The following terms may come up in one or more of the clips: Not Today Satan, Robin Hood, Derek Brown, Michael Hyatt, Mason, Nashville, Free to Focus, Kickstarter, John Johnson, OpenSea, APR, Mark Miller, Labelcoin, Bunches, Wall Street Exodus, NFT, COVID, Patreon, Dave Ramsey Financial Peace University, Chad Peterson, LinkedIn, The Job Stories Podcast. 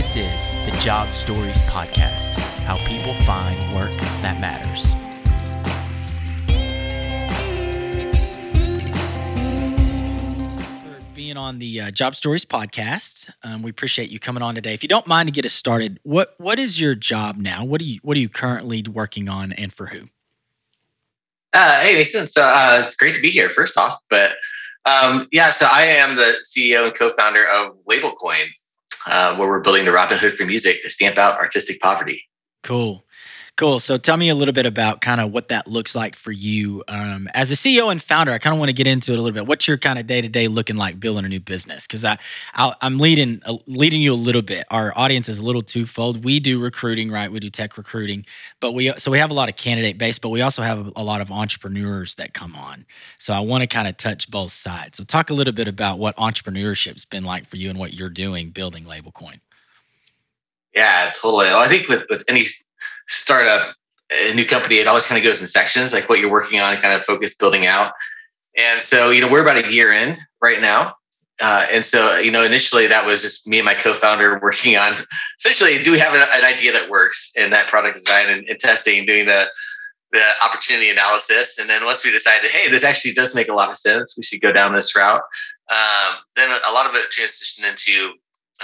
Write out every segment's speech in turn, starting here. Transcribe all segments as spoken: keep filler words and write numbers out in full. This is the Job Stories Podcast, how people find work that matters. For being on the uh, Job Stories Podcast, um, we appreciate you coming on today. If you don't mind, to get us started, what what is your job now? What do you what are you currently working on, and for who? Uh, hey, Mason. So uh, it's great to be here. First off, but um, yeah, so I am the C E O and co-founder of Labelcoin. Uh, where we're building the Robin Hood for music to stamp out artistic poverty. Cool. Cool. So tell me a little bit about kind of what that looks like for you. Um, as a C E O and founder, I kind of want to get into it a little bit. What's your kind of day-to-day looking like building a new business? Because I, I, I'm leading uh, leading you a little bit. Our audience is a little twofold. We do recruiting, right? We do tech recruiting. but we So we have a lot of candidate base, but we also have a, a lot of entrepreneurs that come on. So I want to kind of touch both sides. So talk a little bit about what entrepreneurship's been like for you and what you're doing building Labelcoin. Yeah, totally. Well, I think with, with any startup, a new company, it always kind of goes in sections, like what you're working on and kind of focus building out. And so, you know, we're about a year in right now. Uh, and so, you know, initially that was just me and my co-founder working on essentially, do we have an, an idea that works in that product design and, and testing, doing the, the opportunity analysis. And then once we decided, hey, this actually does make a lot of sense, we should go down this route. Um, then a lot of it transitioned into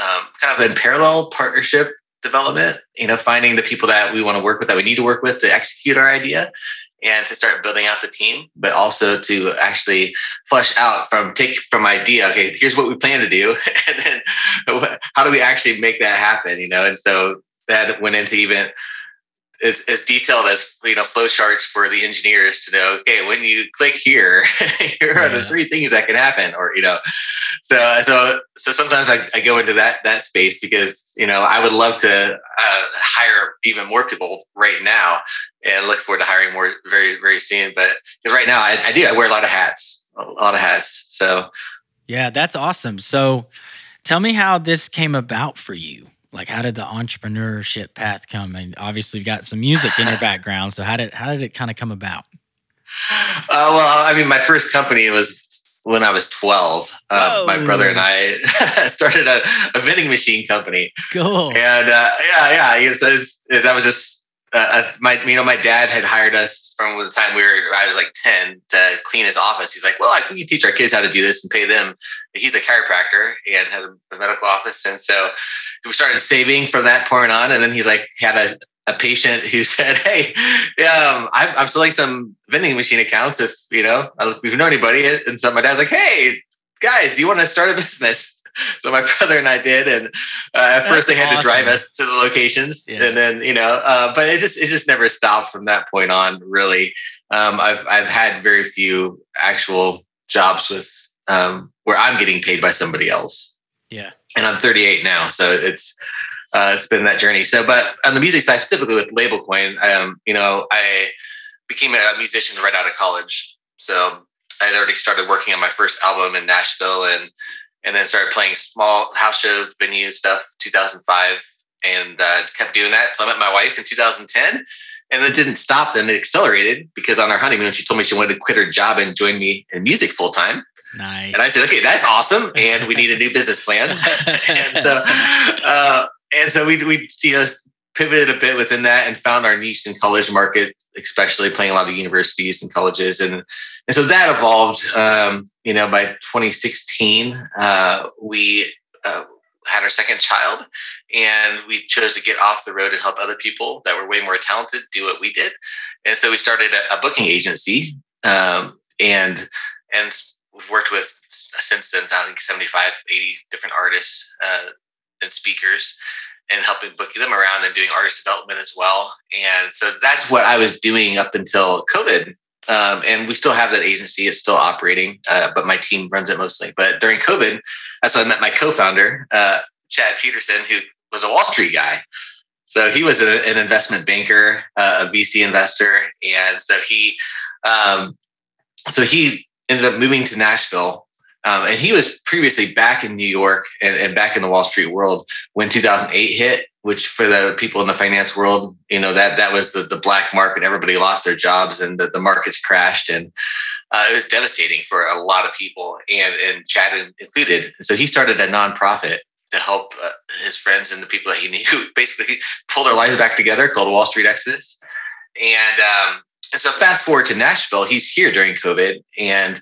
um, kind of in parallel partnership development, you know, finding the people that we want to work with, that we need to work with to execute our idea and to start building out the team, but also to actually flesh out from take from idea, okay, here's what we plan to do. And then how do we actually make that happen? You know, and so that went into even it's as detailed as, you know, flow charts for the engineers to know, okay, when you click here, here yeah. are the three things that can happen, or, you know, so, so, so sometimes I, I go into that, that space because, you know, I would love to uh, hire even more people right now and look forward to hiring more very, very soon. But because right now I, I do, I wear a lot of hats, a lot of hats. So. Yeah, that's awesome. So tell me how this came about for you. Like, how did the entrepreneurship path come? And obviously, you've got some music in your background. So how did how did it kind of come about? Uh, well, I mean, my first company was when I was twelve. Uh, my brother and I started a, a vending machine company. Cool. And uh, yeah, yeah, so it's, that was just uh, my. You know, my dad had hired us from the time we were. I was like ten to clean his office. He's like, "Well, I think you teach our kids how to do this and pay them." He's a chiropractor and has a medical office, and so. We started saving from that point on. And then he's like, had a, a patient who said, hey, um, I'm, I'm selling some vending machine accounts. If you know, if you know anybody. And so my dad's like, hey guys, do you want to start a business? So my brother and I did. And uh, at That's first they had awesome. to drive us to the locations yeah. and then, you know, uh, but it just, it just never stopped from that point on really. Um, I've, I've had very few actual jobs with um, where I'm getting paid by somebody else. Yeah. And I'm thirty-eight now, so it's uh, it's been that journey. So, but on the music side, specifically with Labelcoin, um, you know, I became a musician right out of college. So I had already started working on my first album in Nashville, and and then started playing small house show venue stuff, two thousand five, and uh, kept doing that. So I met my wife in two thousand ten, and it didn't stop. Then it accelerated because on our honeymoon, she told me she wanted to quit her job and join me in music full time. Nice. And I said, okay, that's awesome. And we need a new business plan. and so, uh, and so we, we, you know, pivoted a bit within that and found our niche in college market, especially playing a lot of universities and colleges. And, and so that evolved, um, you know, by twenty sixteen, uh, we, uh, had our second child, and we chose to get off the road and help other people that were way more talented do what we did. And so we started a, a booking agency, um, and, and, we've worked with since then, I think seventy-five, eighty different artists uh, and speakers, and helping book them around and doing artist development as well. And so that's what I was doing up until COVID. Um, and we still have that agency. It's still operating, uh, but my team runs it mostly. But during COVID, that's when I met my co-founder, uh, Chad Peterson, who was a Wall Street guy. So he was a, an investment banker, uh, a V C investor. And so he, um, so he, ended up moving to Nashville. Um, and he was previously back in New York and, and back in the Wall Street world when two thousand eight hit, which for the people in the finance world, you know, that that was the, the black market. Everybody lost their jobs and the, the markets crashed. And uh, it was devastating for a lot of people, and, and Chad included. So he started a nonprofit to help uh, his friends and the people that he knew basically pull their lives back together, called Wall Street Exodus. And um, and so fast forward to Nashville, he's here during COVID and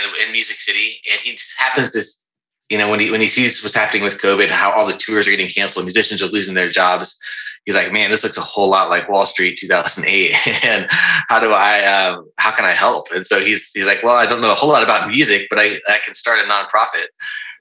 and in Music City, and he just happens to, you know, when he when he sees what's happening with COVID, how all the tours are getting canceled, musicians are losing their jobs. He's like, man, this looks a whole lot like Wall Street two thousand eight. And how do I, uh, how can I help? And so he's he's like, well, I don't know a whole lot about music, but I, I can start a nonprofit.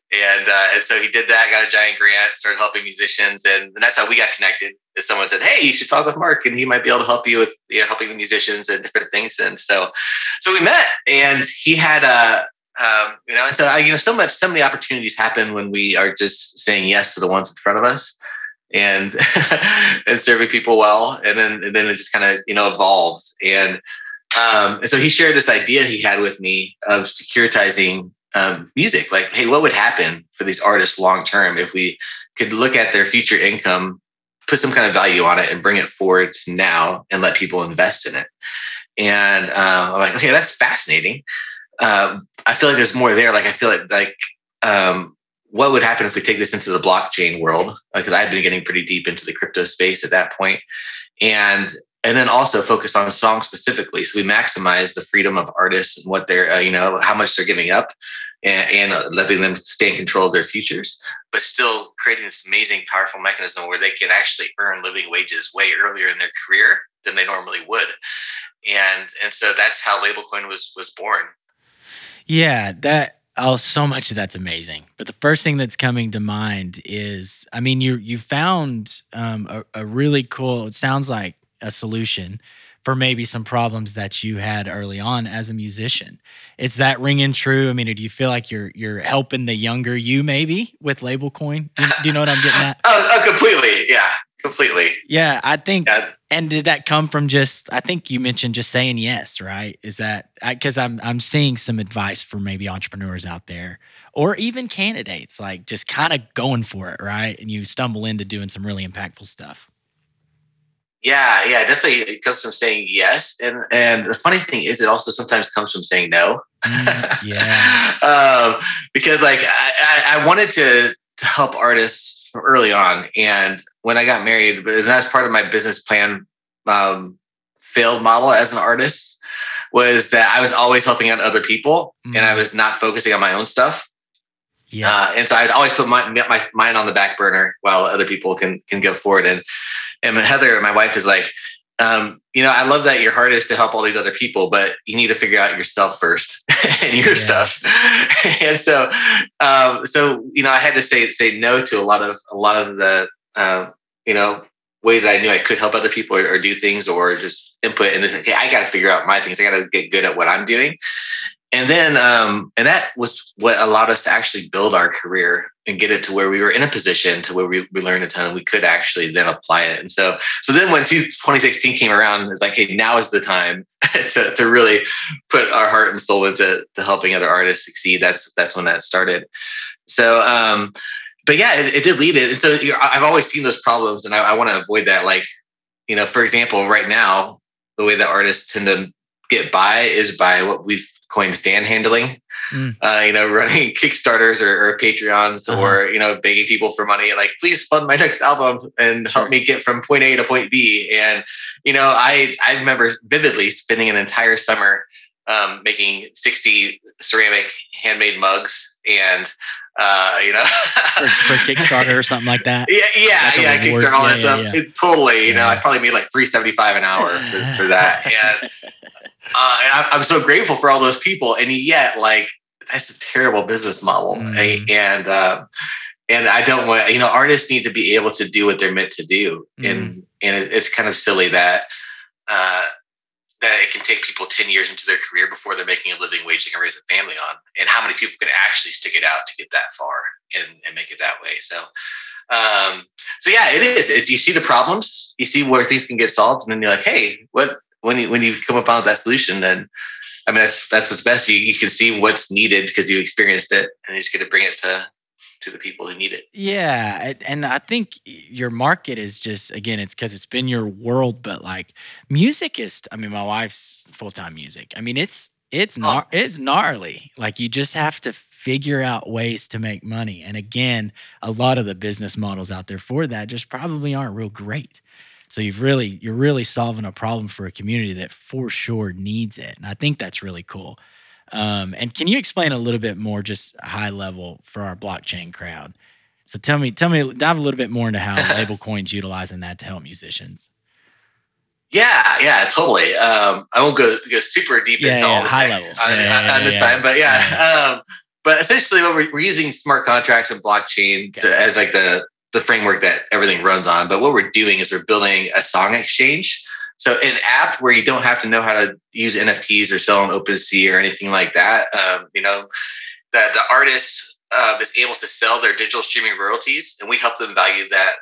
And uh, and so he did that, got a giant grant, started helping musicians. And, and that's how we got connected. Is someone said, hey, you should talk with Mark and he might be able to help you with, you know, helping musicians and different things. And so so we met, and he had a, um, you know, and so, I, you know, so much, so many opportunities happen when we are just saying yes to the ones in front of us. And and serving people well, and then and then it just kind of, you know, evolves. And um and so he shared this idea he had with me of securitizing um music. Like, hey, what would happen for these artists long term if we could look at their future income, put some kind of value on it, and bring it forward to now and let people invest in it? And um I'm like, okay, that's fascinating. um I feel like there's more there. Like, I feel like like um what would happen if we take this into the blockchain world? Because I've been getting pretty deep into the crypto space at that point. And, and then also focus on songs specifically. So we maximize the freedom of artists and what they're, uh, you know, how much they're giving up, and, and letting them stay in control of their futures, but still creating this amazing, powerful mechanism where they can actually earn living wages way earlier in their career than they normally would. And, and so that's how Labelcoin was, was born. Yeah. That, Oh, so much of that's amazing. But the first thing that's coming to mind is, I mean, you you found um, a, a really cool, it sounds like a solution for maybe some problems that you had early on as a musician. Is that ringing true? I mean, do you feel like you're you're helping the younger you maybe with Labelcoin? Do, do you know what I'm getting at? Oh, oh, completely. Yeah, completely. Yeah, I think. Yeah. And did that come from just, I think you mentioned just saying yes, right? Is that, because I'm I'm seeing some advice for maybe entrepreneurs out there, or even candidates, like just kind of going for it, right? And you stumble into doing some really impactful stuff. Yeah, yeah, definitely. It comes from saying yes. And and the funny thing is, it also sometimes comes from saying no. Mm, yeah. um, because like, I, I, I wanted to, to help artists from early on. And when I got married, but that's part of my business plan, um, failed model as an artist, was that I was always helping out other people, mm. and I was not focusing on my own stuff. Yeah. Uh, and so I'd always put my, my mine on the back burner while other people can, can go forward. And, and Heather, my wife, is like, um, you know, I love that your heart is to help all these other people, but you need to figure out yourself first and your yes. stuff. And so, um, so, you know, I had to say, say no to a lot of, a lot of the, uh, you know, ways that I knew I could help other people, or, or do things, or just input. And it's like, okay, I got to figure out my things. I got to get good at what I'm doing. And then, um, and that was what allowed us to actually build our career and get it to where we were in a position to where we, we learned a ton, and we could actually then apply it. And so, so then when twenty sixteen came around, it's like, hey, now is the time to, to really put our heart and soul into to helping other artists succeed. That's, that's when that started. So, um, but yeah, it, it did lead it. And so you're, I've always seen those problems, and I, I want to avoid that. Like, you know, for example, right now, the way that artists tend to get by is by what we've coined fan handling, mm. uh, you know, running Kickstarters or, or Patreons, uh-huh. or, you know, begging people for money, like, please fund my next album and sure. help me get from point A to point B. And, you know, I, I remember vividly spending an entire summer um, making sixty ceramic handmade mugs, and, uh, you know, for, for Kickstarter or something like that. Yeah. Yeah. Like yeah. Kickstarter, all yeah, that yeah, stuff. Yeah. It, totally. You yeah. know, I probably made like three seventy-five an hour for, for that. And, Uh, and I'm so grateful for all those people. And yet, like, that's a terrible business model. Mm. Right? And, uh, and I don't want, you know, artists need to be able to do what they're meant to do. Mm. And, and it's kind of silly that, uh, that it can take people ten years into their career before they're making a living wage they can raise a family on. And how many people can actually stick it out to get that far and, and make it that way. So, um, so yeah, it is. It, you see the problems, you see where things can get solved, and then you're like, hey, what, When you, when you come up with that solution, then, I mean, that's that's what's best. You, you can see what's needed because you experienced it, and you're just going to bring it to, to the people who need it. Yeah, and I think your market is just, again, it's because it's been your world, but like music is, I mean, my wife's full-time music. I mean, it's it's, gnar- oh. it's gnarly. Like, you just have to figure out ways to make money. And again, a lot of the business models out there for that just probably aren't real great. So you've really, you're really solving a problem for a community that for sure needs it. And I think that's really cool. Um, and can you explain a little bit more, just high level, for our blockchain crowd? So tell me, tell me, dive a little bit more into how Labelcoin's utilizing that to help musicians. Yeah, yeah, totally. Um, I won't go go super deep yeah, into yeah, all the high level on, yeah, on, yeah, on this yeah, time, but yeah. yeah. Um, but essentially, what we're, we're using smart contracts and blockchain okay. to, as like the the framework that everything runs on. But what we're doing is we're building a song exchange. So an app where you don't have to know how to use N F Ts or sell on OpenSea or anything like that. Um, you know, that the artist uh, is able to sell their digital streaming royalties, and we help them value that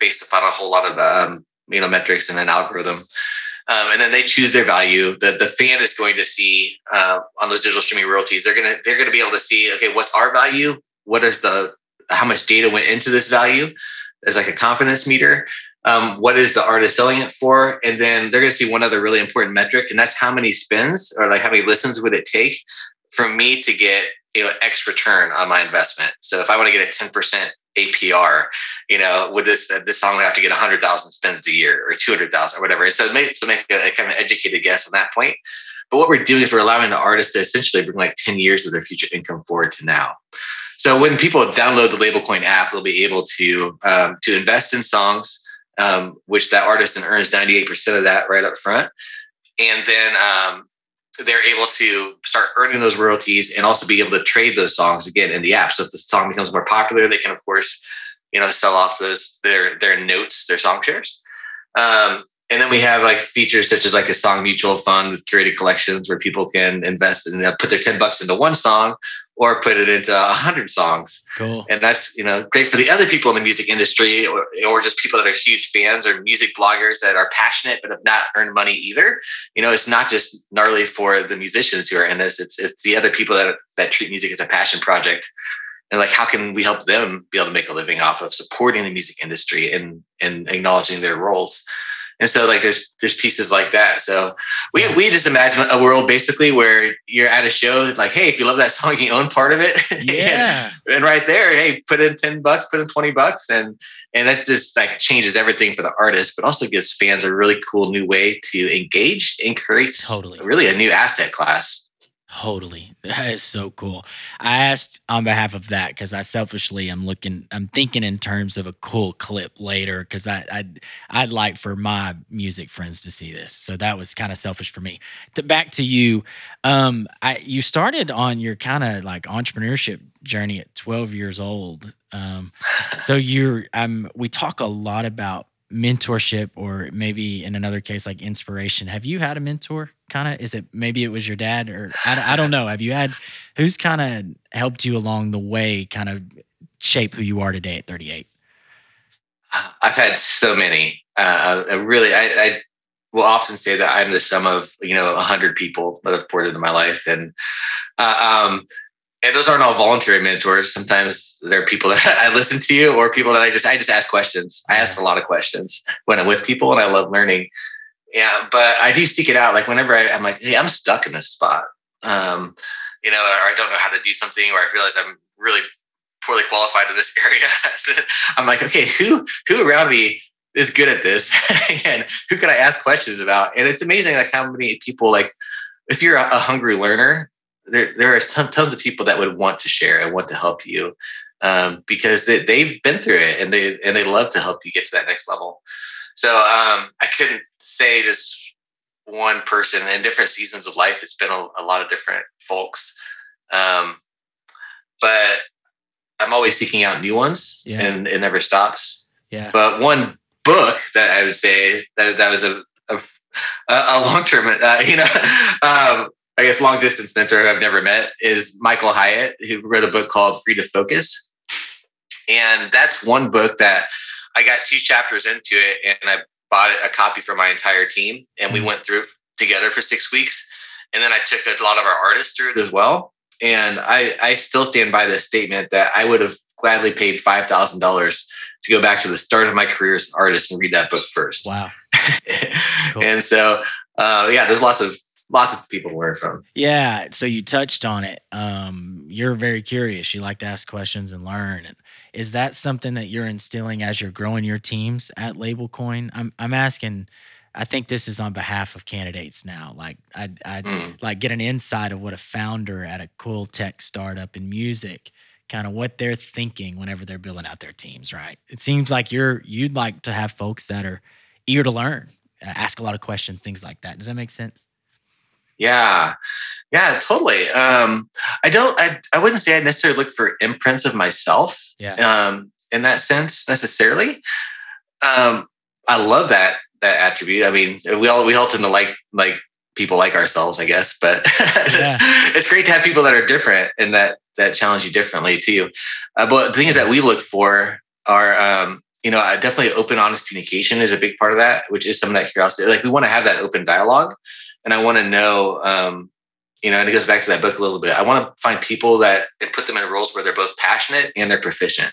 based upon a whole lot of um, you know metrics and an algorithm. Um, and then they choose their value. The the fan is going to see uh, on those digital streaming royalties. They're gonna they're gonna be able to see, okay, what's our value? What is the how much data went into this value? As like a confidence meter. Um, what is the artist selling it for? And then they're going to see one other really important metric, and that's how many spins or like how many listens would it take for me to get, you know, X return on my investment. So if I want to get a ten percent A P R, you know, would this, uh, this song would have to get a hundred thousand spins a year or two hundred thousand or whatever. And so it makes, it makes a, a kind of educated guess on that point. But what we're doing is we're allowing the artist to essentially bring like ten years of their future income forward to now. So when people download the Labelcoin app, they'll be able to, um, to invest in songs, Um, which that artist and earns ninety-eight percent of that right up front. And then um, they're able to start earning those royalties and also be able to trade those songs again in the app. So if the song becomes more popular, they can, of course, you know, sell off those, their, their notes, their song shares. Um, and then we have like features such as like a song mutual fund with curated collections where people can invest and in, put their ten bucks into one song or put it into a hundred songs. Cool. And that's, you know, great for the other people in the music industry or, or just people that are huge fans or music bloggers that are passionate, but have not earned money either. You know, it's not just gnarly for the musicians who are in this. It's, it's the other people that, that treat music as a passion project. And like, how can we help them be able to make a living off of supporting the music industry and, and acknowledging their roles? And so like, there's, there's pieces like that. So we, we just imagine a world basically where you're at a show, like, hey, if you love that song, you own part of it. Yeah. and, and right there, hey, put in ten bucks, put in twenty bucks. And, and that just like changes everything for the artist, but also gives fans a really cool new way to engage and create totally. really a new asset class. Totally. That is so cool. I asked on behalf of that because I selfishly am looking, I'm thinking in terms of a cool clip later because I, I, I'd like for my music friends to see this. So that was kind of selfish for me. To, back to you, um, I, you started on your kind of like entrepreneurship journey at twelve years old. Um, so you're, um, we talk a lot about mentorship, or maybe in another case, like inspiration. Have you had a mentor kind of, is it, maybe it was your dad or I, I don't know. Have you had, who's kind of helped you along the way kind of shape who you are today at thirty-eight? I've had so many, uh, I really, I, I will often say that I'm the sum of, you know, a hundred people that have poured into my life. And, uh, um, And those aren't all voluntary mentors. Sometimes there are people that I listen to or people that I just, I just ask questions. I ask a lot of questions when I'm with people and I love learning. Yeah. But I do seek it out. Like whenever I, I'm like, hey, I'm stuck in this spot. Um, you know, or I don't know how to do something, or I realize I'm really poorly qualified in this area. I'm like, okay, who, who around me is good at this and who can I ask questions about? And it's amazing. Like how many people, like if you're a, a hungry learner, There, there are some, tons of people that would want to share and want to help you um, because they, they've been through it and they and they love to help you get to that next level. So um, I couldn't say just one person. In different seasons of life, it's been a, a lot of different folks. Um, but I'm always seeking out new ones, yeah. and it never stops. Yeah. But one book that I would say that that was a a, a long term, uh, you know. um, I guess long distance mentor I've never met is Michael Hyatt, who wrote a book called Free to Focus. And that's one book that I got two chapters into it and I bought a copy for my entire team. And we went through it together for six weeks. And then I took a lot of our artists through it as well. And I, I still stand by this statement that I would have gladly paid five thousand dollars to go back to the start of my career as an artist and read that book first. Wow. Cool. And so, uh, yeah, there's lots of lots of people to learn from. Yeah. So you touched on it. Um, you're very curious. You like to ask questions and learn. And is that something that you're instilling as you're growing your teams at Labelcoin? I'm I'm asking. I think this is on behalf of candidates now. Like I I mm. like get an insight of what a founder at a cool tech startup in music, kind of what they're thinking whenever they're building out their teams. Right. It seems like you're you'd like to have folks that are eager to learn, ask a lot of questions, things like that. Does that make sense? Yeah. Yeah, totally. Um, I don't, I, I wouldn't say I necessarily look for imprints of myself yeah. um, in that sense necessarily. Um, I love that, that attribute. I mean, we all, we all tend to like, like people like ourselves, I guess, but yeah. it's, it's great to have people that are different and that, that challenge you differently too. Uh, but the things that we look for are, um, you know, definitely open, honest communication is a big part of that, which is some of that curiosity. Like we want to have that open dialogue. And I want to know, um, you know, and it goes back to that book a little bit. I want to find people that and put them in roles where they're both passionate and they're proficient.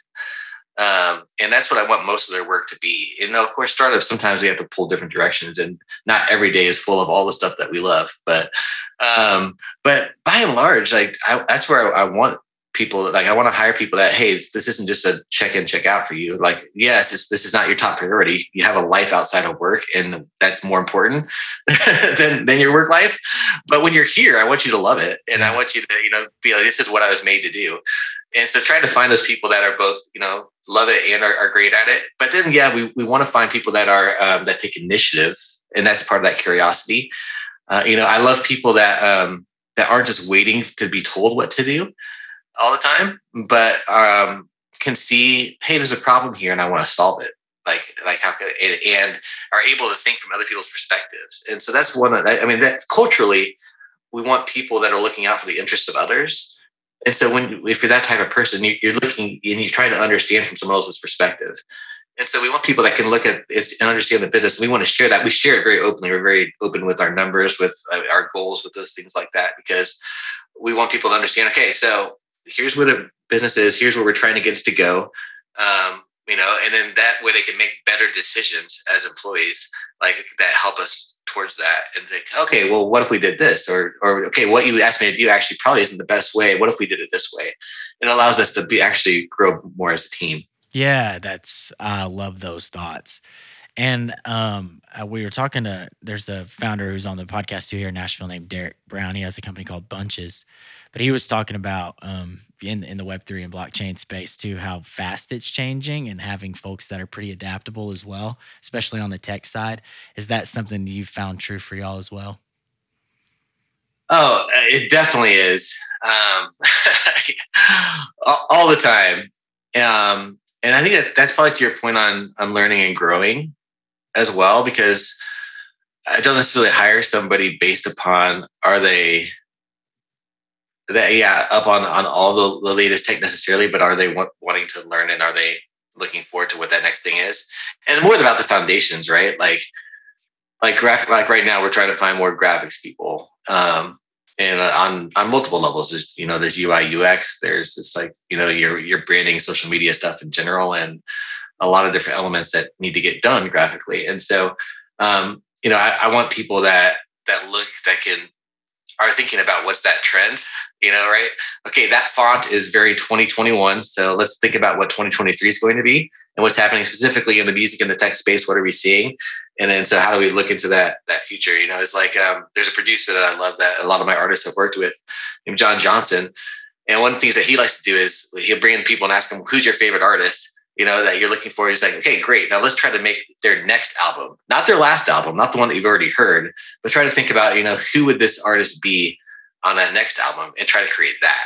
Um, and that's what I want most of their work to be. And of course, startups, sometimes we have to pull different directions and not every day is full of all the stuff that we love. But, um, but by and large, like I, that's where I, I want people, like I want to hire people that, hey, this isn't just a check in, check out for you. Like, yes, it's, this is not your top priority. You have a life outside of work and that's more important than, than your work life. But when you're here, I want you to love it. And I want you to, you know, be like, this is what I was made to do. And so trying to find those people that are both, you know, love it and are, are great at it. But then, yeah, we, we want to find people that are, um, that take initiative. And that's part of that curiosity. Uh, you know, I love people that, um, that aren't just waiting to be told what to do all the time, but um, can see, hey, there's a problem here and I want to solve it. Like, like how could it, and are able to think from other people's perspectives. And so that's one of, I mean, that culturally, we want people that are looking out for the interests of others. And so when, if you're that type of person, you, you're looking and you're trying to understand from someone else's perspective. And so we want people that can look at it and understand the business. We want to share that. We share it very openly. We're very open with our numbers, with our goals, with those things like that, because we want people to understand, okay, so here's where the business is, here's where we're trying to get it to go. Um, you know, and then that way they can make better decisions as employees, like that help us towards that. And think, okay, well, what if we did this? Or, or okay, what you asked me to do actually probably isn't the best way. What if we did it this way? It allows us to be actually grow more as a team. Yeah, that's, I love those thoughts. And um, we were talking to, there's a founder who's on the podcast too here in Nashville named Derek Brown. He has a company called Bunches. But he was talking about um, in, in the Web three and blockchain space too, how fast it's changing and having folks that are pretty adaptable as well, especially on the tech side. Is that something you've found true for y'all as well? Oh, it definitely is. Um, all the time. Um, and I think that that's probably to your point on, on learning and growing as well, because I don't necessarily hire somebody based upon, are they... That, yeah, up on, on all the, the latest tech necessarily, but are they w- wanting to learn and are they looking forward to what that next thing is? And more about the foundations, right? Like, like graphic, like right now we're trying to find more graphics people, um, and on on multiple levels. There's you know, there's U I U X, there's this like you know your your branding, social media stuff in general, and a lot of different elements that need to get done graphically. And so, um, you know, I, I want people that that look that can. Are thinking about what's that trend, you know, right? Okay, that font is very twenty twenty-one. So let's think about what twenty twenty-three is going to be and what's happening specifically in the music and the tech space. What are we seeing? And then, so how do we look into that that future? You know, it's like um, there's a producer that I love that a lot of my artists have worked with, named John Johnson. And one of the things that he likes to do is he'll bring in people and ask them, who's your favorite artist? You know, that you're looking for. He's like, okay, great. Now let's try to make their next album, not their last album, not the one that you've already heard, but try to think about, you know, who would this artist be on that next album and try to create that.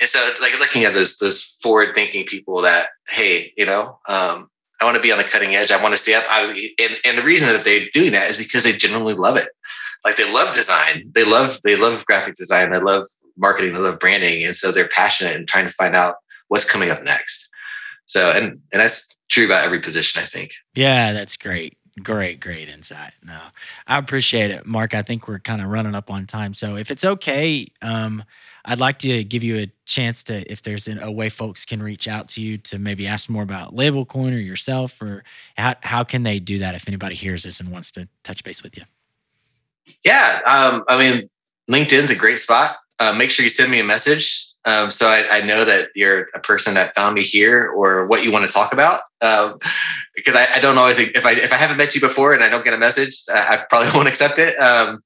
And so like looking at those, those forward thinking people that, hey, you know, um, I want to be on the cutting edge. I want to stay up. I, and, and the reason that they're doing that is because they genuinely love it. Like they love design. They love, they love graphic design. They love marketing. They love branding. And so they're passionate and trying to find out what's coming up next. So, and and that's true about every position, I think. Yeah, that's great. Great, great insight. No, I appreciate it, Mark. I think we're kind of running up on time. So if it's okay, um, I'd like to give you a chance to, if there's a way folks can reach out to you to maybe ask more about Labelcoin or yourself, or how, how can they do that if anybody hears this and wants to touch base with you? Yeah. Um, I mean, LinkedIn's a great spot. Uh, make sure you send me a message. Um, so I, I know that you're a person that found me here, or what you want to talk about, um, because I, I don't always, if I if I haven't met you before and I don't get a message, I, I probably won't accept it. Um,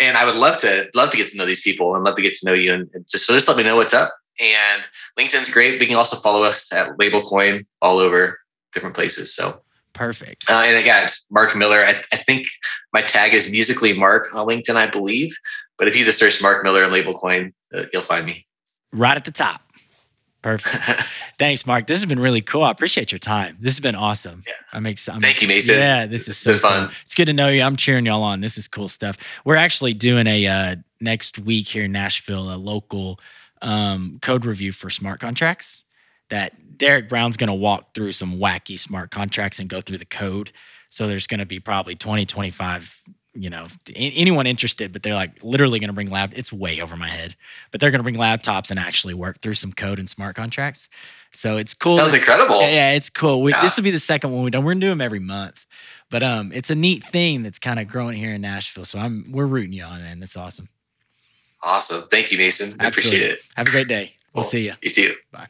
and I would love to love to get to know these people and love to get to know you, and, and just so just let me know what's up. And LinkedIn's great. But you can also follow us at Labelcoin all over different places. So perfect. Uh, and again, it's Mark Miller. I, I think my tag is Musically Mark on LinkedIn, I believe. But if you just search Mark Miller and Labelcoin, uh, you'll find me. Right at the top. Perfect. Thanks, Mark. This has been really cool. I appreciate your time. This has been awesome. Yeah. I'm excited. Thank you, Mason. Yeah, this is so it's fun. Cool. It's good to know you. I'm cheering y'all on. This is cool stuff. We're actually doing a uh, next week here in Nashville, a local um, code review for smart contracts that Derek Brown's going to walk through some wacky smart contracts and go through the code. So there's going to be probably twenty, twenty-five you know, anyone interested, but they're like literally going to bring lab. It's way over my head, but they're going to bring laptops and actually work through some code and smart contracts. So it's cool. Sounds this, incredible. Yeah, it's cool. We, yeah. This will be the second one we done. We're going to do them every month, but um, it's a neat thing that's kind of growing here in Nashville. So I'm we're rooting you on, man. That's awesome. Awesome. Thank you, Mason. I Absolutely. appreciate it. Have a great day. We'll cool. see you. You too. Bye.